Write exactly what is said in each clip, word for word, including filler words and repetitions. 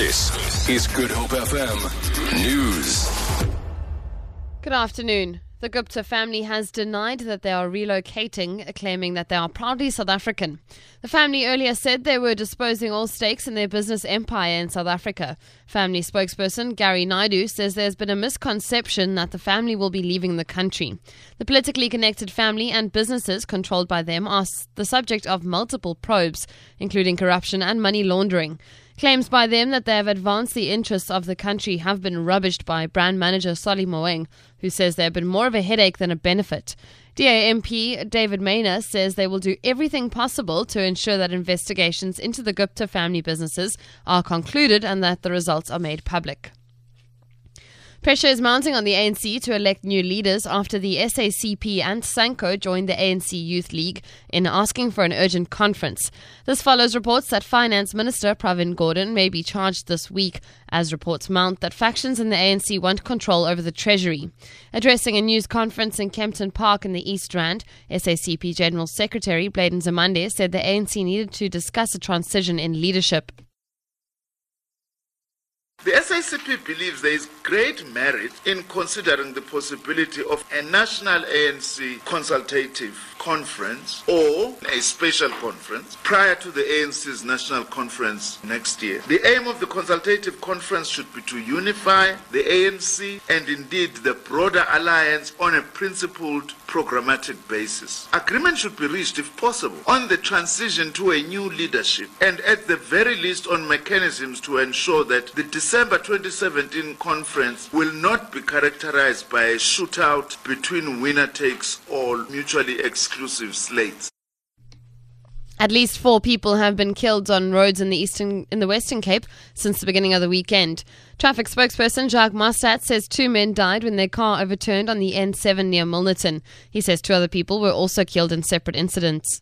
This is Good Hope F M News. Good afternoon. The Gupta family has denied that they are relocating, claiming that they are proudly South African. The family earlier said they were disposing all stakes in their business empire in South Africa. Family spokesperson Gary Naidu says there's been a misconception that the family will be leaving the country. The politically connected family and businesses controlled by them are the subject of multiple probes, including corruption and money laundering. Claims by them that they have advanced the interests of the country have been rubbished by brand manager Solly Moeng, who says they have been more of a headache than a benefit. D A M P David Maynard says they will do everything possible to ensure that investigations into the Gupta family businesses are concluded and that the results are made public. Pressure is mounting on the A N C to elect new leaders after the S A C P and Sanco joined the A N C Youth League in asking for an urgent conference. This follows reports that Finance Minister Pravin Gordhan may be charged this week, as reports mount that factions in the A N C want control over the Treasury. Addressing a news conference in Kempton Park in the East Rand, S A C P General Secretary Bladen Zamande said the A N C needed to discuss a transition in leadership. The S A C P believes there is great merit in considering the possibility of a national A N C consultative conference or a special conference prior to the A N C's national conference next year. The aim of the consultative conference should be to unify the A N C and indeed the broader alliance on a principled programmatic basis. Agreement should be reached, if possible, on the transition to a new leadership and at the very least on mechanisms to ensure that the December twenty seventeen conference will not be characterized by a shootout between winner takes all mutually exclusive slates. At least four people have been killed on roads in the eastern, in the Western Cape since the beginning of the weekend. Traffic spokesperson Jacques Mastat says two men died when their car overturned on the N seven near Milnerton. He says two other people were also killed in separate incidents.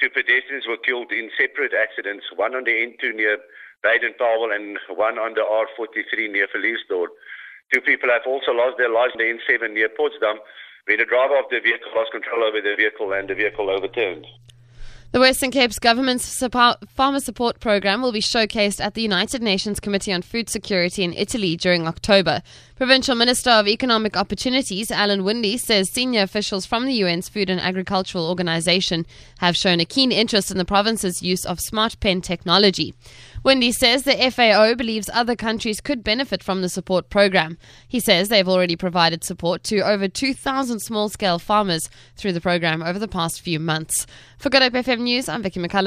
Two pedestrians were killed in separate accidents, one on the N two near Baden-Powell and one on the R forty-three near Felizdorf. Two people have also lost their lives on the N seven near Potsdam, where the driver of the vehicle lost control over the vehicle and the vehicle overturned. The Western Cape's government's farmer support program will be showcased at the United Nations Committee on Food Security in Italy during October. Provincial Minister of Economic Opportunities Alan Windy says senior officials from the U N's Food and Agricultural Organization have shown a keen interest in the province's use of smart pen technology. Windy says the F A O believes other countries could benefit from the support program. He says they've already provided support to over two thousand small-scale farmers through the program over the past few months. For Good Hope F M News, I'm Vicki McCullough.